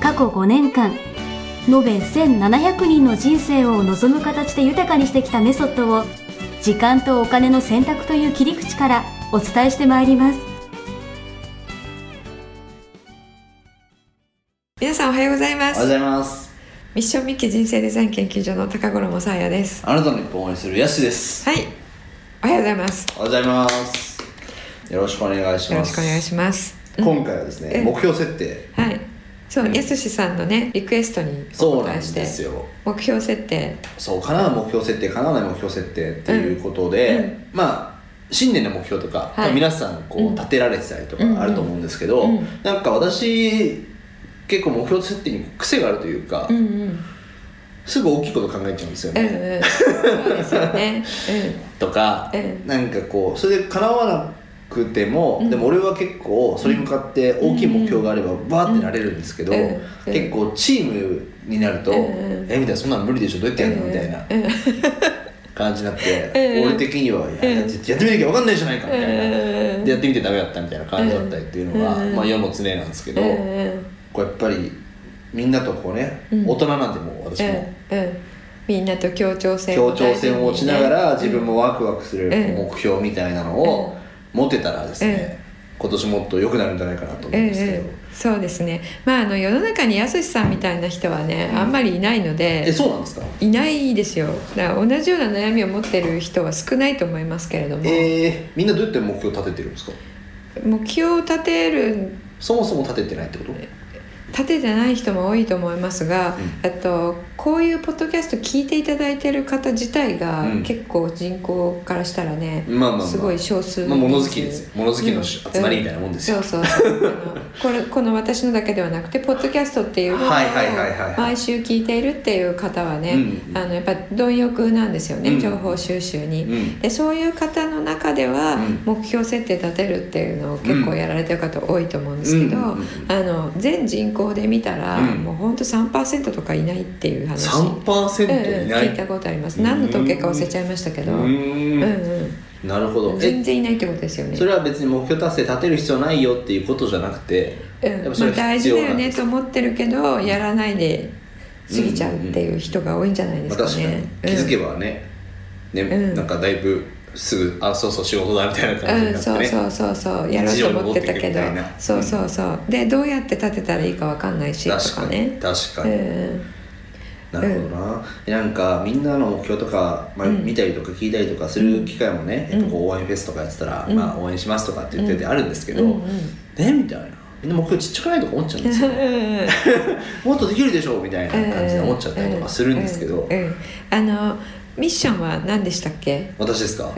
過去5年間延べ1700人の人生を望む形で豊かにしてきたメソッドを、時間とお金の選択という切り口からお伝えしてまいります。皆さんおはようございます。おはようございます。ミッションミッキ人生デザイン研究所の高衣紗也です。あなたの一歩を応援するヤシです。はい、おはようございます。おはようございます。よろしくお願いします。よろしくお願いします。今回はですね、目標設定、はい、そう、やすしさんのね、リクエストにお答えして、そうなんですよ、目標設定、そう、叶う目標設定、叶わない目標設定っていうことで、まあ新年の目標とか、はい、皆さんこう立てられてたりとかあると思うんですけど、なんか私結構目標設定に癖があるというか、すぐ大きいこと考えちゃうんですよね。そうですよね。とか、なんかこうそれで叶わなくても、でも俺は結構それに向かって大きい目標があればバーってなれるんですけど、結構チームになると、えみたいな、そんなの無理でしょ、どうやってやるのみたいな感じになって、俺的には やってみなきゃ分かんないじゃないかみたいな、でやってみてダメだったみたいな感じだったりっていうのは、まあ世の常なんですけど、こうやっぱりみんなとこうね、大人なんでもう私も、みんなと協調性を持ちながら、自分もワクワクする目標みたいなのを持てたらですね、今年もっと良くなるんじゃないかなと思うんですけど、そうですね。まあ世の中にやすしさんみたいな人はね、あんまりいないので。そうなんですか。いないですよ。だから同じような悩みを持ってる人は少ないと思いますけれども、みんなどうやって目標を立ててるんですか。目標を立てる、そもそも立ててないってことね。立ててない人も多いと思いますが、こういうポッドキャスト聞いていただいている方自体が結構人口からしたらね、すごい少数、物好きですよ。物好きの集まりみたいなもんですよ。この私のだけではなくて、ポッドキャストっていうのを毎週聞いているっていう方はね、やっぱ貪欲なんですよね、情報収集に、でそういう方の中では、目標設定立てるっていうのを結構やられてる方多いと思うんですけど、全人口で見たら、もうほんと 3% とかいないっていう話、3% いない、聞いたことあります。何の統計か忘れちゃいましたけど、なるほど。全然いないってことですよね。それは別に目標達成立てる必要ないよっていうことじゃなくて、大事だよねと思ってるけど、やらないで過ぎちゃうっていう人が多いんじゃないですかね。気づけばね、なんかだいぶすぐ、あ、そうそう、仕事だみたいな感じになってね、そうやろうと思ってたけど、そうで、どうやって立てたらいいか分かんないしとかね。確かに、なるほどな。なんかみんなの目標とか、見たりとか聞いたりとかする機会もね、応援フェスとかやってたら、応援しますとかって言っててあるんですけど、みたいな、みんな目標ちっちゃくないとか思っちゃうんですよもっとできるでしょみたいな感じで思っちゃったりとかするんですけど、ミッションは何でしたっけ。私ですか。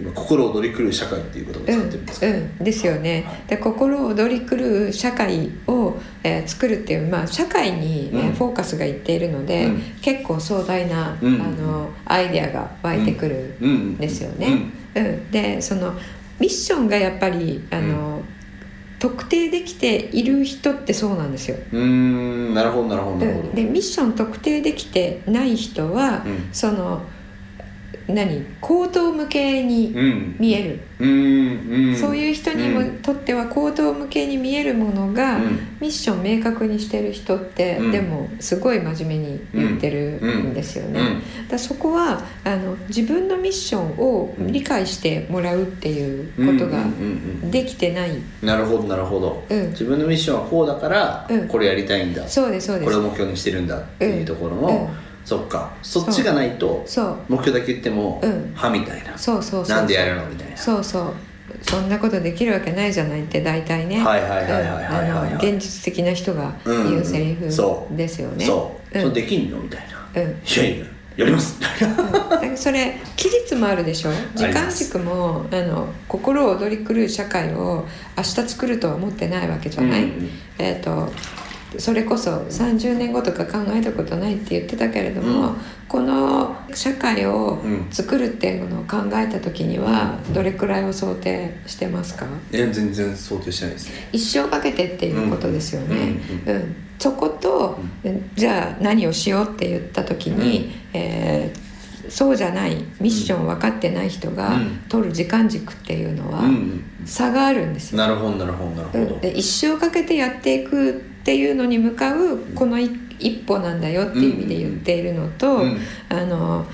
今、心躍り狂う社会っていう言葉を使ってるんですか。ですよね。で、心躍り狂う社会を、作るっていう、社会に、フォーカスがいっているので、結構壮大な、アイデアが湧いてくるんですよね。で、そのミッションがやっぱり特定できている人ってそうなんですよ。なるほどなるほど。で、ミッション特定できてない人は、その行動向けに見える、そういう人にもとっては行動向けに見えるものが、ミッション明確にしてる人って、でもすごい真面目に言ってるんですよね。だ、そこは自分のミッションを理解してもらうっていうことができてない、なるほどなるほど、自分のミッションはこうだから、これやりたいんだ、そうですそうです、これを目標にしてるんだっていうところの、そっか、そっちがないと目標だけ言ってもはみたいな、なんでやるのみたいな、そんなことできるわけないじゃないって大体ね、現実的な人が言うセリフですよね。そうできんのみたいな、いやいややりますそれ期日もあるでしょ。時間軸も心躍り狂う社会を明日作るとは思ってないわけじゃない。それこそ30年後とか考えたことないって言ってたけれども、うん、この社会を作るっていうのを考えた時にはどれくらいを想定してますか？いや全然想定してないですね。一生かけてっていうことですよね、うんうんうん、そこと、うん、じゃあ何をしようって言った時に、うん、そうじゃないミッション分かってない人が取る時間軸っていうのは差があるんですよ。なるほどなるほどなるほど。で一生かけてやっていくっていうのに向かうこの一歩なんだよっていう意味で言っているのと、うんうんうん、明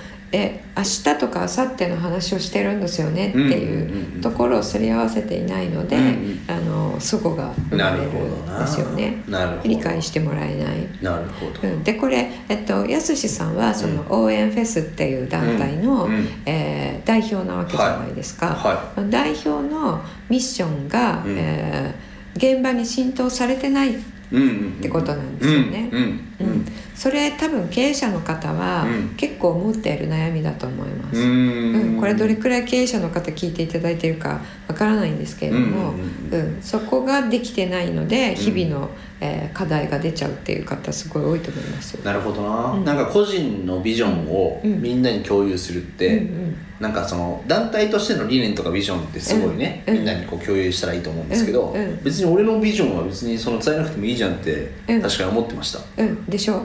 日とか明後日の話をしてるんですよねっていうところをすり合わせていないので、そこが生まれるんですよね。理解してもらえない。なるほど、うん、でこれ、やすしさんはその応援フェスっていう団体の、代表なわけじゃないですか、はいはい、代表のミッションが、現場に浸透されてないってことなんですよね。それ多分経営者の方は結構持っている悩みだと思います、うん、これどれくらい経営者の方聞いていただいているかわからないんですけれども、そこができてないので日々の、課題が出ちゃうっていう方すごい多いと思いますよ。なるほどな、うん、なんか個人のビジョンをみんなに共有するって、なんかその団体としての理念とかビジョンってすごいね、みんなにこう共有したらいいと思うんですけど、別に俺のビジョンは別にその伝えなくてもいいじゃんって確かに思ってました、でしょう、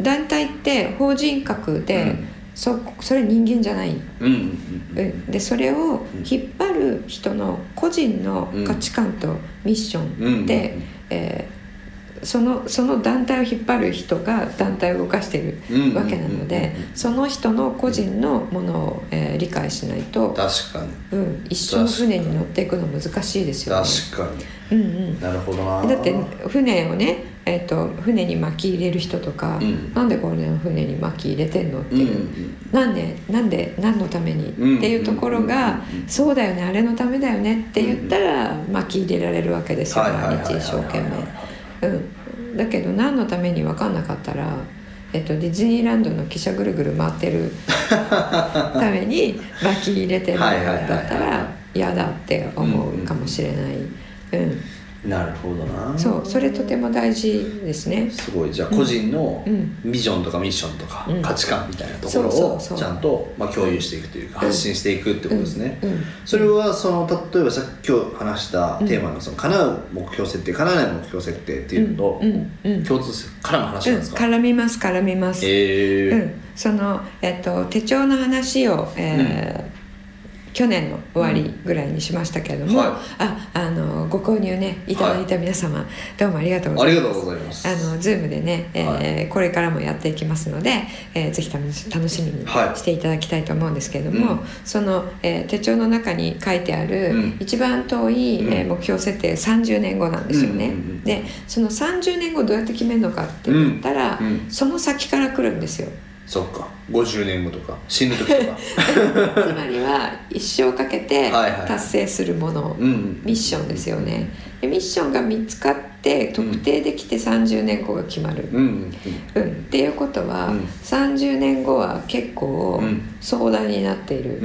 団体って法人格で、それ人間じゃない、でそれを引っ張る人の個人の価値観とミッションで、その団体を引っ張る人が団体を動かしているわけなので、その人の個人のものを、理解しないと確かに、一生船に乗っていくの難しいですよね。確かに、なるほどな。だって船をね、船に巻き入れる人とか、なんでこれを船に巻き入れてんのっていう、なんで何のために、っていうところが、そうだよねあれのためだよねって言ったら巻き入れられるわけですよ、毎日一生懸命。だけど何のために分かんなかったら、ディズニーランドの汽車ぐるぐる回ってるために巻き入れてるんだったら嫌だって思うかもしれない、なるほどな。そう、それとても大事ですね。すごい。じゃあ個人のビジョンとかミッションとか価値観みたいなところをちゃんと共有していくというか発信していくってことですね。それはその例えばさっき今日話したテーマのその叶う目標設定叶わない目標設定っていうのと共通するからの話なんですか？絡みます。その手帳の話を去年の終わりぐらいにしましたけれども、ご購入ねいただいた皆様、どうもありがとうございます。ありがとうございます。Zoom でね、これからもやっていきますので、ぜひ楽しみにしていただきたいと思うんですけれども、その、手帳の中に書いてある、一番遠い、目標設定30年後なんですよね、で、その30年後どうやって決めるのかって言ったら、その先から来るんですよ。そっか、50年後とか死ぬ時とかつまりは一生かけて達成するもの、ミッションですよね。でミッションが見つかって特定できて30年後が決まる、っていうことは、30年後は結構壮大になっている、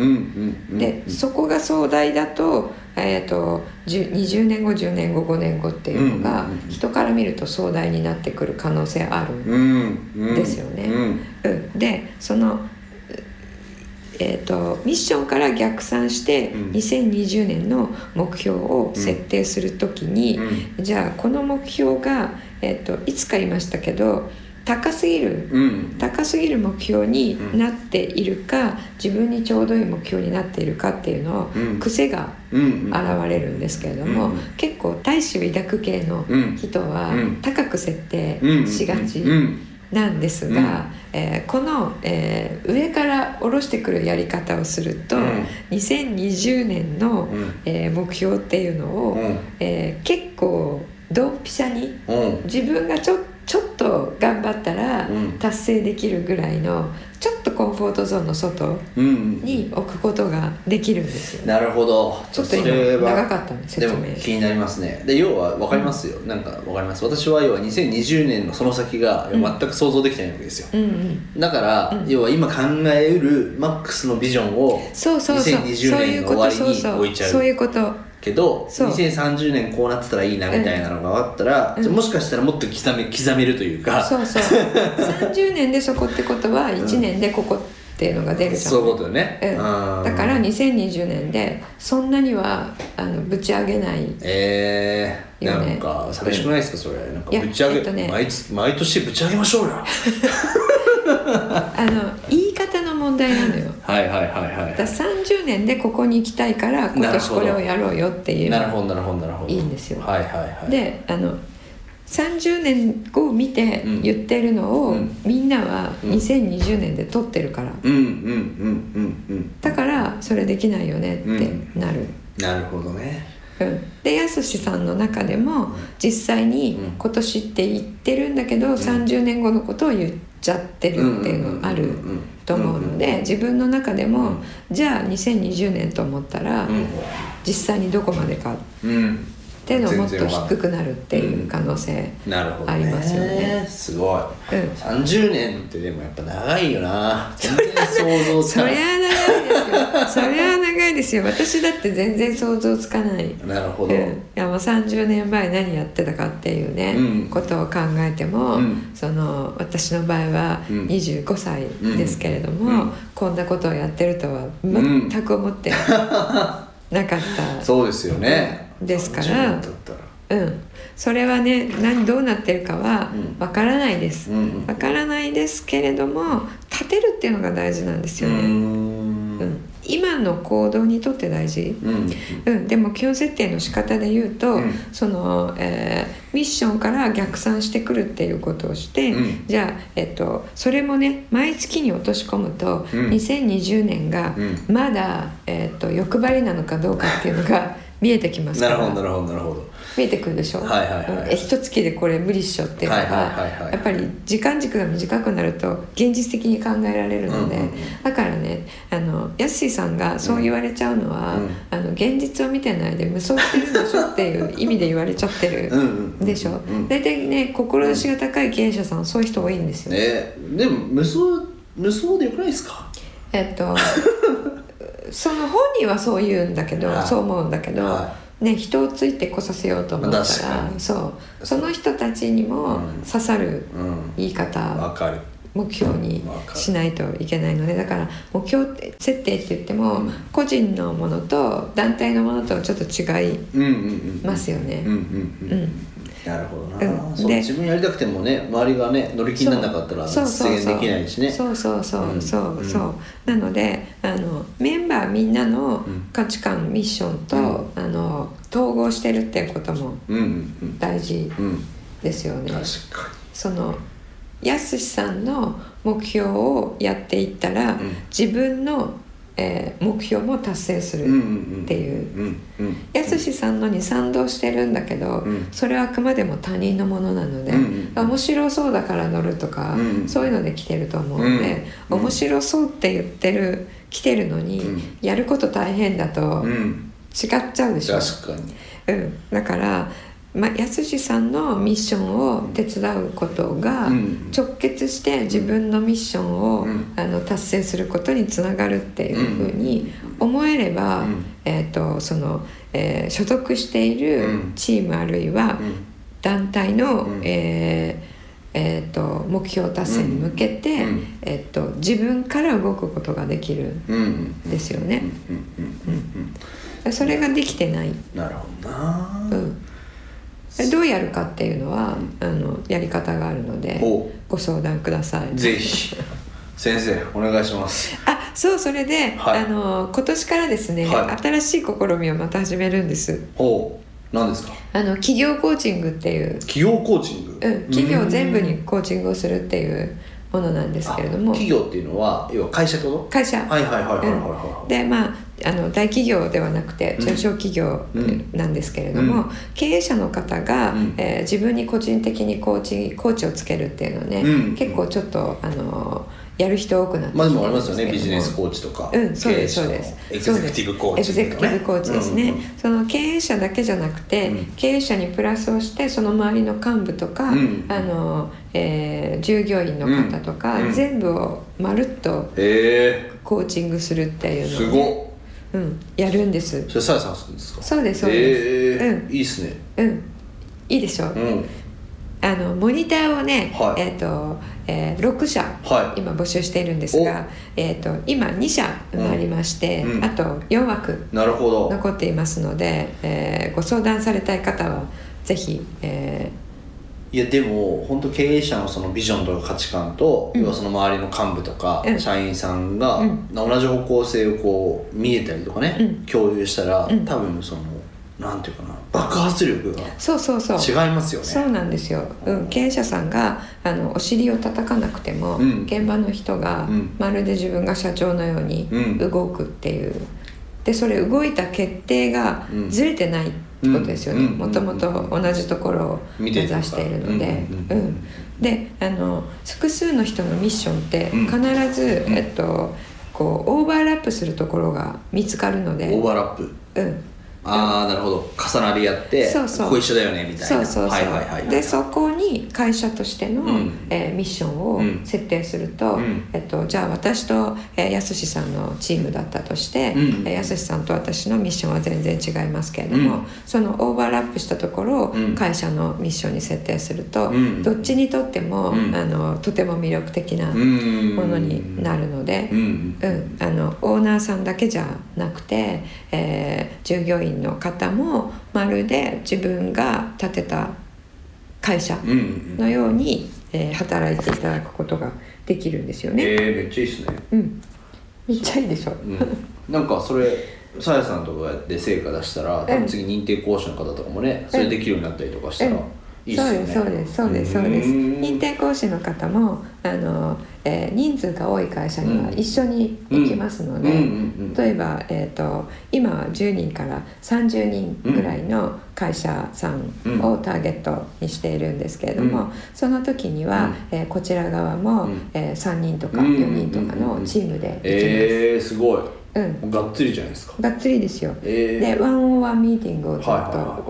でそこが壮大だと、20年後10年後5年後っていうのが人から見ると壮大になってくる可能性あるんですよね、でその、ミッションから逆算して2020年の目標を設定するときに、じゃあこの目標が、いつか言いましたけど高すぎる目標になっているか、自分にちょうどいい目標になっているかっていうのを、癖が現れるんですけれども、結構大志を抱く系の人は高く設定しがちなんですが、この、上から下ろしてくるやり方をすると、2020年の、目標っていうのを、結構ドンピシャに、自分がちょっと頑張ったら達成できるぐらいの、ちょっとコンフォートゾーンの外に置くことができるんですよ、なるほど。ちょっと今長かったの説明。でも気になりますね。で要は分かりますよ、なんか分かります。私は要は2020年のその先が全く想像できてないわけですよ、だから、要は今考えうるマックスのビジョンを2020年の終わりに置いちゃう。そういうことけど2030年こうなってたらいいなみたいなのがあったら、うん、もしかしたらもっと刻めるというか、そうそう30年でそこってことは1年でここっていうのが出るじゃん、そういうことね、うん、だから2020年でそんなにはぶち上げないよ、ね、なんか寂しくないですか、それなんかぶち上げ、毎年ぶち上げましょうよ言い方の問題なのよ。はいはいはいはい。だ30年でここに行きたいから今年これをやろうよっていう。なるほどなるほどなるほど。いいんですよ。はいはいはい。で30年後を見て言ってるのを、うん、みんなは2020年で撮ってるから。うんうんうんうんうん。だからそれできないよねってなる。うん、なるほどね。うん、でやすしさんの中でも実際に今年って言ってるんだけど、うん、30年後のことを言っちゃってるっていうのがあると思うので、自分の中でも、うん、じゃあ2020年と思ったら、うん、実際にどこまでかっていうのをもっと低くなるっていう可能性ありますよね、うん、なるほどね、すごい、うん、30年ってでもやっぱ長いよな、全然想像つかないそれは長いですよ。私だって全然想像つかない。なるほど。いやもう30年前何やってたかっていうね、うん、ことを考えても、うん、私の場合は25歳ですけれども、うんうん、こんなことをやってるとは全く思ってなかった、うん、そうですよね。ですから、うん、それはねどうなってるかはわからないです、うん、わからないですけれども立てるっていうのが大事なんですよね。うん、今の行動にとって大事、うんうん、でも基本設定の仕方で言うと、うん、ミッションから逆算してくるっていうことをして、うん、じゃあ、それもね毎月に落とし込むと、うん、2020年がまだ、欲張りなのかどうかっていうのが見えてきますからなるほどなるほどなるほど見えてくるでしょ、はいはいはい、一月でこれ無理っしょっていうのは、はいはいはいはい、やっぱり時間軸が短くなると現実的に考えられるので、うんうんうん、だからねやすしさんがそう言われちゃうのは、うん、現実を見てないで無双してるでしょっていう意味で言われちゃってるでしょ大体、うんうん、ね志が高い経営者さんそういう人多いんですよね、でも無双でよくないですかその本人はそう言うんだけど、はい、そう思うんだけど、はいね、人をついてこさせようと思ったら、そうその人たちにも刺さる言い方、うんうん、分かる目標にしないといけないのでだから目標設定って言っても、うん、個人のものと団体のものとちょっと違いますよね。なるほどな、うん、そう自分やりたくてもね周りがね乗り気にならなかったら実現できないしねそうそうそうそうそうなのでメンバーみんなの価値観ミッションと、うん、統合してるっていうことも大事ですよね、うんうんうん、確かにやすしさんの目標をやっていったら、うん、自分の目標も達成するっていうやすしさんのに賛同してるんだけど、うん、それはあくまでも他人のものなので、うんうん、面白そうだから乗るとか、うん、そういうので来てると思うので、うん、面白そうって言ってる来てるのに、うん、やること大変だと違っちゃうでしょ、うん、確かに、うん、だからやすしさんのミッションを手伝うことが直結して自分のミッションを達成することにつながるっていうふうに思えれば、所属しているチームあるいは団体の目標達成に向けて、自分から動くことができるんですよね、それができてないなるほどな、うんどうやるかっていうのは、うん、やり方があるのでご相談くださいぜひ先生お願いしますあ、そうそれで、はい、今年からですね、はい、新しい試みをまた始めるんですお何ですか企業コーチングっていう企業コーチング、うん、企業全部にコーチングをするっていうものなんですけれども企業っていうのは要は会社ってこと会社はいはいはいはいはいはい、うん、でまあ大企業ではなくて中小企業なんですけれども、うん、経営者の方が、うん自分に個人的にコーチをつけるっていうのはね、うん、結構ちょっとやる人多くなってきてるんですけども、まあ、でもありますよねビジネスコーチとか、うん、そうですそうですエグゼクティブコーチとかねエグゼクティブコーチですね、うんうん、その経営者だけじゃなくて、うん、経営者にプラスをしてその周りの幹部とか、うん、従業員の方とか、うん、全部をまるっとコーチングするっていうのを、ねうんすごうん、やるんです。それサヤさんするんですか？そうです、そうです、うん、いいですね、うん、いいでしょう、うん、あのモニターをね、はい、6社、はい、今募集しているんですが、今2社埋まりまして、うんうん、あと4枠残っていますので、ご相談されたい方はぜひ、いやでも本当経営者のそのビジョンとか価値観と、うん、要はその周りの幹部とか、うん、社員さんが、うん、同じ方向性をこう見えたりとかね、うん、共有したら、うん、多分そのなんていうかな、爆発力が違いますよね。そうなんですよ、うん、経営者さんがお尻を叩かなくても、うん、現場の人が、うん、まるで自分が社長のように動くっていう、うん、でそれ動いた決定がずれてない、うんってことですよね。もともと同じところを目指しているので、うんうんうん、で複数の人のミッションって必ず、うん、こうオーバーラップするところが見つかるので。オーバーラップ、うん、ああ、なるほど、重なり合ってそうそうここ一緒だよねみたいな。そうそうそう、はいはいはいはい、でそこに会社としての、うん、ミッションを設定すると、うん、じゃあ私と、やすしさんのチームだったとして、うん、やすしさんと私のミッションは全然違いますけれども、うん、そのオーバーラップしたところを会社のミッションに設定すると、うん、どっちにとっても、うん、とても魅力的なものになるので、うんうん、オーナーさんだけじゃなくて、従業員の方もまるで自分が建てた会社のように、働いていただくことができるんですよね。めっちゃいいっすね、うん、めっちゃいいでしょ、うん、なんかそれさやさんとかで成果出したら多分次認定講師の方とかもね、それできるようになったりとかしたら、いいっすよね。そうですそうですそうです。認定講師の方も人数が多い会社には一緒に行きますので、例えば、今は10人から30人ぐらいの会社さんをターゲットにしているんですけれども、その時には、こちら側も、3人とか4人とかのチームで行きます。すごい、うん、がっつりじゃないですか。がっつりですよ、でワンオンワンミーティングをずっと、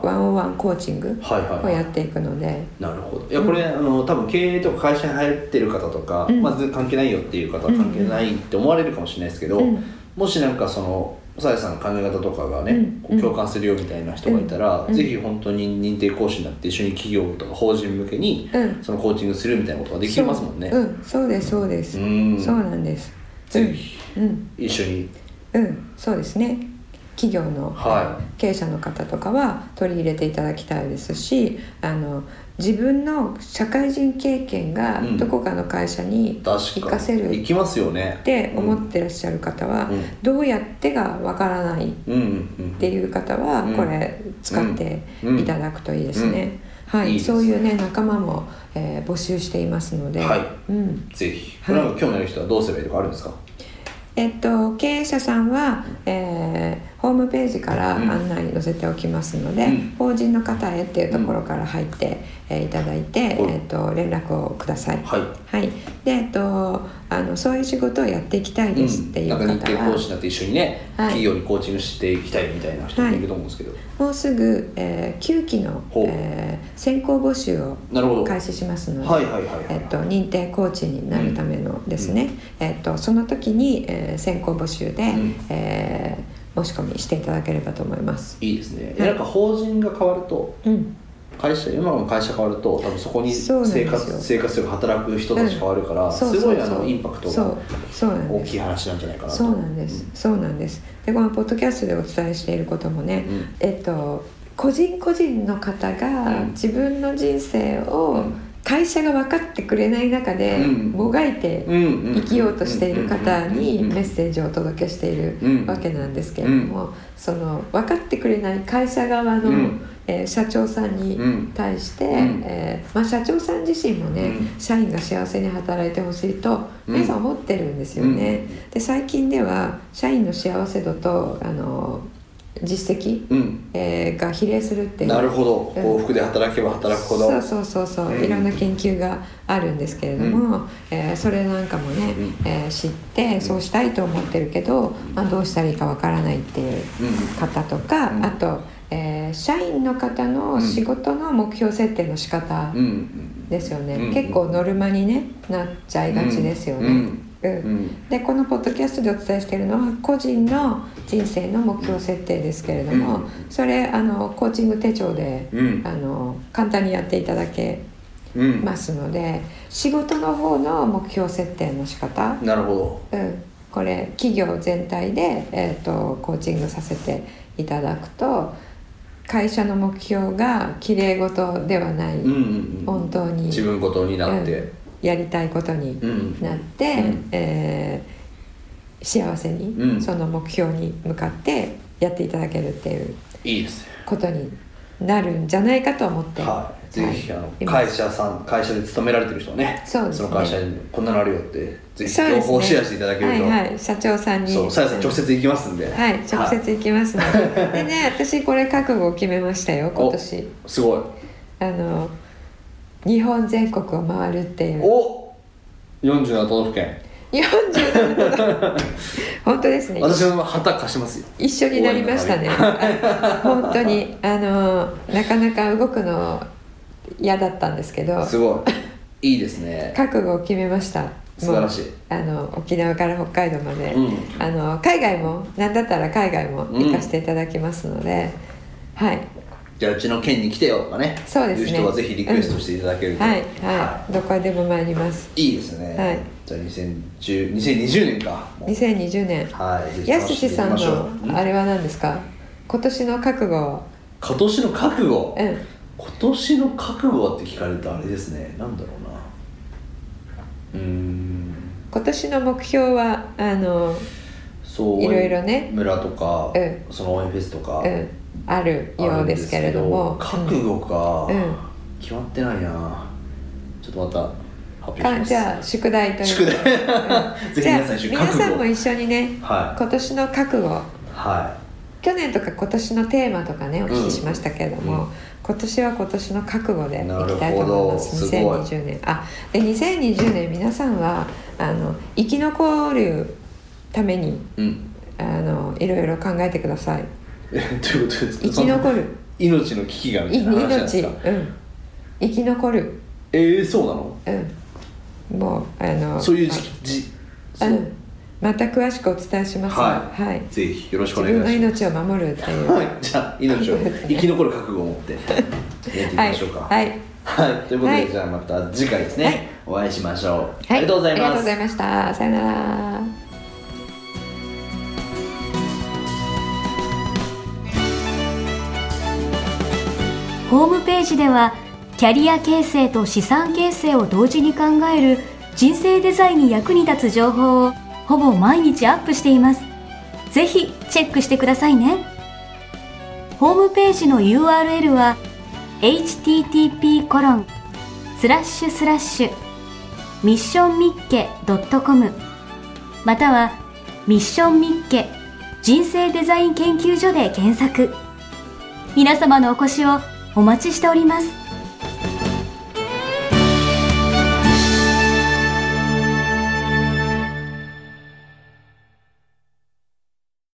ワンオンワンコーチングをやっていくので、はいはいはい、なるほど。いやこれ、多分経営とか会社に入ってる方とか、うん、まず関係ないよっていう方は関係ないって思われるかもしれないですけど、うん、もしなんかそのさやさんの考え方とかがね、うん、共感するよみたいな人がいたら、うん、ぜひ本当に認定講師になって一緒に企業とか法人向けに、うん、そのコーチングするみたいなことができますもんね。うん、そうですそうです、うん、そうなんです。ぜひ、うん、一緒に、うん、そうですね、企業の、はい、経営者の方とかは取り入れていただきたいですし、自分の社会人経験がどこかの会社に生かせるって思ってらっしゃる方は、うん、どうやってがわからないっていう方は、うん、これ使っていただくといいですね。はい、いいですね。そういうね仲間も、募集していますので、はい、うん、ぜひ。これは興味ある人はどうすればいいとかあるんですか？経営者さんは、ホームページから案内に載せておきますので、うん、法人の方へっていうところから入って、いただいて、うん、連絡をください。はい、はい、で、そういう仕事をやっていきたいですっていう方は、なんか認定講師になって一緒にね、はい、企業にコーチングしていきたいみたいな人もいると思うんですけど、はい、もうすぐ、9期の、先行募集を開始しますので、認定コーチになるためのですね、うん、その時に、先行募集で、うん、申し込みしていただければと思います。いいですね、はい、なんか法人が変わると、うん、会社今の会社変わると多分そこに生活力働く人たち変わるから、うん、そうそうそう、すごいインパクトが大きい話なんじゃないかなと。そうなんです、うん、そうなんです。でこのポッドキャストでお伝えしていることもね、うん、個人個人の方が自分の人生を会社が分かってくれない中でもがいて生きようとしている方にメッセージをお届けしているわけなんですけれども、その分かってくれない会社側の社長さんに対して、社長さん自身もね、社員が幸せに働いてほしいと皆さん思ってるんですよね。で最近では社員の幸せ度と実績、が比例するっていう、なるほど、幸福で働けば働くほど、そうそうそう、いろんな研究があるんですけれども、それなんかもね、知ってそうしたいと思ってるけど、どうしたらいいかわからないっていう方とか、あと、社員の方の仕事の目標設定の仕方ですよね、結構ノルマに、ね、なっちゃいがちですよね、でこのポッドキャストでお伝えしているのは個人の人生の目標設定ですけれども、それコーチング手帳で、簡単にやっていただけますので、仕事の方の目標設定の仕方、なるほど、これ企業全体で、コーチングさせていただくと、会社の目標がきれいごとではない、本当に自分ごとになって、やりたいことになって、幸せに、その目標に向かってやっていただけるっていうことになるんじゃないかと思って、ぜひ会社で勤められてる人はね、 その会社にこんなのあるよってぜひ情報をシェアしていただけると、社長さんにさやさん直接行きますんで、直接行きますので、でね、私これ覚悟を決めましたよ今年。すごい、日本全国を回るっていう。47都道府県。47都道府県本当ですね。私の旗貸しますよ。一緒になりましたね本当になかなか動くの嫌だったんですけど、すごいいいですね覚悟を決めました。素晴らしい。沖縄から北海道まで、海外も、何だったら海外も行かせていただきますので、じゃあうちの県に来てよとかね、そうですね、いう人はぜひリクエストしていただけると、どこでも参ります。いいですね、じゃあ2020年か。2020年、やすしさんのあれは何ですか、今年の覚悟。今年の覚悟、今年の覚悟はって聞かれるとあれですね、なんだろうな、今年の目標はそういろいろね、村とか、その応援フェスとか、あるようですけれども、覚悟か、決まってないな。ちょっとまた発表します。じゃあ宿題という宿題ぜひ皆さん一緒に覚悟、皆さんも一緒にね、今年の覚悟、去年とか今年のテーマとかねお聞きしましたけれども、今年は今年の覚悟でいきたいと思います。2020年で2020年皆さんは生き残るために、いろいろ考えてくださいどういうことですか。生き残る、命の危機がみたいな話なんですか。生き残る、そうなの。もうそういう時期、また詳しくお伝えします。ぜひよろしくお願いします。自分の命を守るっていうじゃあ命を生き残る覚悟を持ってやっていきましょうか。ということで、じゃあまた次回ですね、お会いしましょう。ありがとうございます。ありがとうございました。さよなら。ホームページではキャリア形成と資産形成を同時に考える人生デザインに役に立つ情報をほぼ毎日アップしています。ぜひチェックしてくださいね。ホームページの URL は http://missionmikke.com またはミッションミッケ人生デザイン研究所で検索。皆様のお越しをお待ちしております。